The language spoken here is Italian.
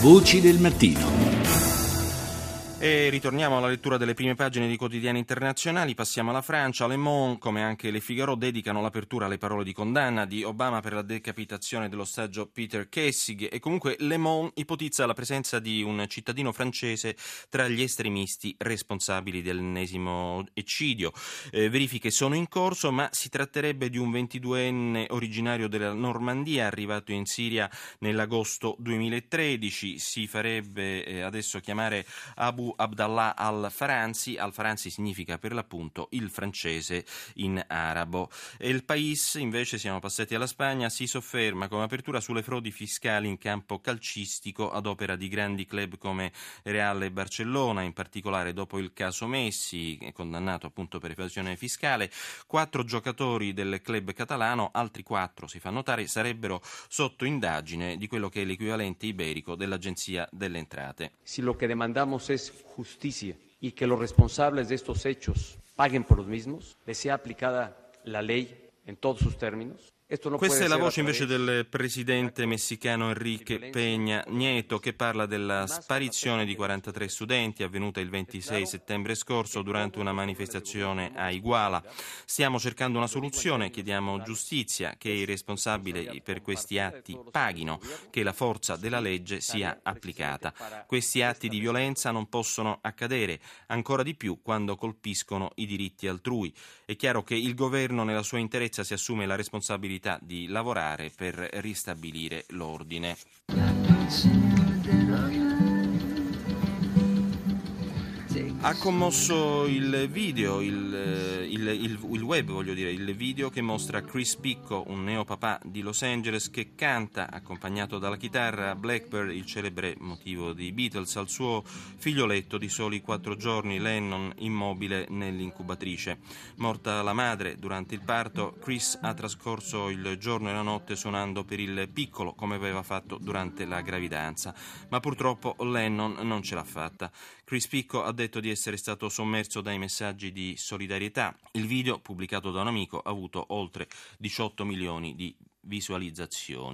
Voci del mattino. E ritorniamo alla lettura delle prime pagine di quotidiani internazionali. Passiamo alla Francia. Le Monde, come anche Le Figaro, dedicano l'apertura alle parole di condanna di Obama per la decapitazione dello stagio Peter Kassig, e comunque Le Monde ipotizza la presenza di un cittadino francese tra gli estremisti responsabili dell'ennesimo eccidio. Verifiche sono in corso, ma si tratterebbe di un 22enne originario della Normandia arrivato in Siria nell'agosto 2013. Si farebbe adesso chiamare Abu Abdallah Al-Faranzi. Al-Faranzi significa per l'appunto il francese in arabo. El País, invece, siamo passati alla Spagna, si sofferma come apertura sulle frodi fiscali in campo calcistico ad opera di grandi club come Real e Barcellona, in particolare dopo il caso Messi, condannato appunto per evasione fiscale. 4 giocatori del club catalano, altri 4 si fa notare, sarebbero sotto indagine di quello che è l'equivalente iberico dell'Agenzia delle Entrate. Si lo che demandamos es justicia y que los responsables de estos hechos paguen por los mismos, les sea aplicada la ley en todos sus términos. Questa è la voce invece del presidente messicano Enrique Peña Nieto, che parla della sparizione di 43 studenti avvenuta il 26 settembre scorso durante una manifestazione a Iguala. Stiamo cercando una soluzione, chiediamo giustizia, che i responsabili per questi atti paghino, che la forza della legge sia applicata. Questi atti di violenza non possono accadere, ancora di più quando colpiscono i diritti altrui. È chiaro che il governo nella sua interezza si assume la responsabilità di lavorare per ristabilire l'ordine. Ha commosso il video che mostra Chris Picco, un neopapà di Los Angeles, che canta accompagnato dalla chitarra Blackbird, il celebre motivo dei Beatles, al suo figlioletto di soli 4 giorni, Lennon, immobile nell'incubatrice. Morta la madre durante il parto, Chris ha trascorso il giorno e la notte suonando per il piccolo, come aveva fatto durante la gravidanza, ma purtroppo Lennon non ce l'ha fatta. Chris Picco ha detto di essere stato sommerso dai messaggi di solidarietà. Il video, pubblicato da un amico, ha avuto oltre 18 milioni di visualizzazioni.